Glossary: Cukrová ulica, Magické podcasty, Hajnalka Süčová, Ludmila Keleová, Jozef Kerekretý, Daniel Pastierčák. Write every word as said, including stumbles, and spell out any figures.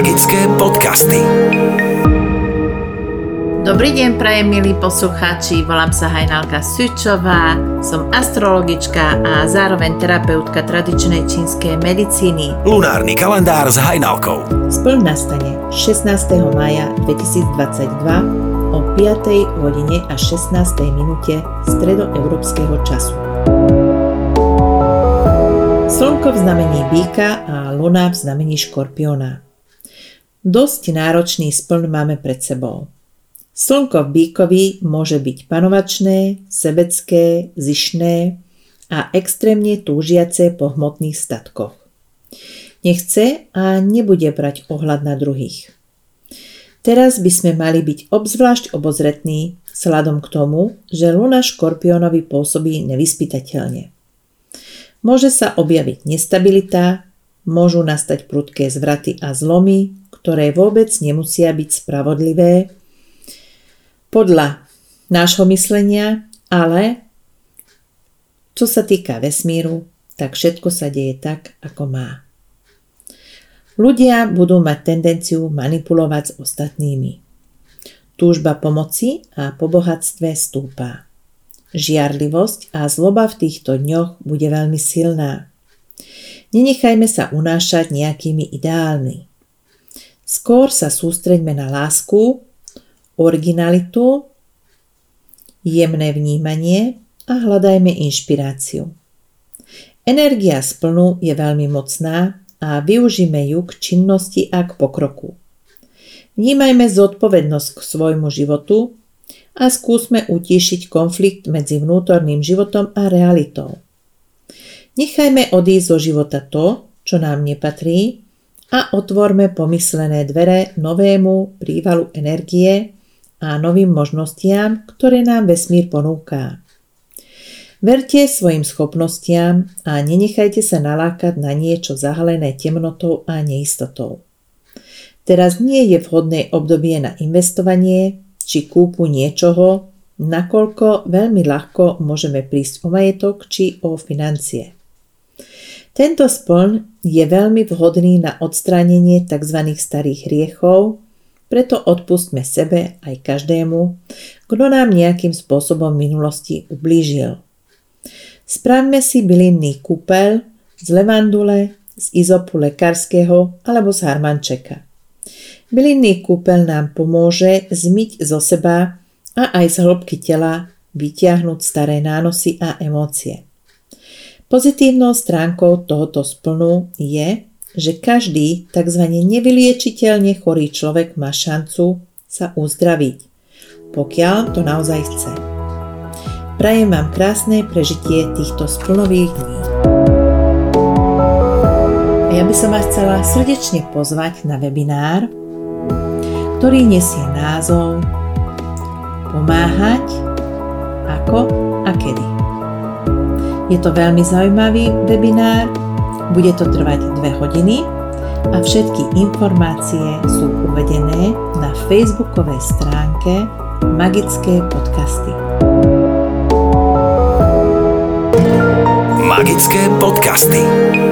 Magické podcasty. Dobrý deň, prajem milí poslucháči. Volám sa Hajnalka Süčová, som astrologička a zároveň terapeutka tradičnej čínskej medicíny. Lunárny kalendár s Hajnalkou. Spln nastane šestnásteho mája dvetisícdvadsaťdva o piatej hodine a šestnástej minúte stredoeurópskeho času. Slnko v znamení Býka a Luna v znamení Škorpiona. Dosť náročný spln máme pred sebou. Slnko v Bíkovi môže byť panovačné, sebecké, zišné a extrémne túžiace po hmotných statkoch. Nechce a nebude brať ohľad na druhých. Teraz by sme mali byť obzvlášť obozretní vzhľadom k tomu, že Luna Škorpiónovi pôsobí nevyspytateľne. Môže sa objaviť nestabilita, môžu nastať prudké zvraty a zlomy, ktoré vôbec nemusia byť spravodlivé podľa nášho myslenia, ale čo sa týka vesmíru, tak všetko sa deje tak, ako má. Ľudia budú mať tendenciu manipulovať s ostatnými. Túžba pomoci a po bohatstve stúpa. Žiarlivosť a zloba v týchto dňoch bude veľmi silná. Nenechajme sa unášať nejakými ideálmi. Skôr sa sústreďme na lásku, originalitu, jemné vnímanie a hľadajme inšpiráciu. Energia splnu je veľmi mocná a využíme ju k činnosti a k pokroku. Vnímajme zodpovednosť k svojmu životu a skúsme utíšiť konflikt medzi vnútorným životom a realitou. Nechajme odísť zo života to, čo nám nepatrí, a otvorme pomyslené dvere novému prívalu energie a novým možnostiam, ktoré nám vesmír ponúka. Verte svojim schopnostiam a nenechajte sa nalákať na niečo zahalené temnotou a neistotou. Teraz nie je vhodné obdobie na investovanie či kúpu niečoho, nakoľko veľmi ľahko môžeme prísť o majetok či o financie. Tento spln je veľmi vhodný na odstránenie tzv. Starých hriechov, preto odpustme sebe aj každému, kto nám nejakým spôsobom v minulosti ublížil. Spravme si bylinný kúpeľ z levandule, z izopu lekárskeho alebo z harmančeka. Bylinný kúpeľ nám pomôže zmyť zo seba a aj z hĺbky tela vyťahnuť staré nánosy a emócie. Pozitívnou stránkou tohoto splnu je, že každý tzv. Nevyliečiteľne chorý človek má šancu sa uzdraviť, pokiaľ to naozaj chce. Prajem vám krásne prežitie týchto splnových dní. A ja by som vás chcela srdečne pozvať na webinár, ktorý nesie názov Pomáhať ako a kedy. Je to veľmi zaujímavý webinár, bude to trvať dve hodiny a všetky informácie sú uvedené na facebookovej stránke Magické podcasty. Magické podcasty.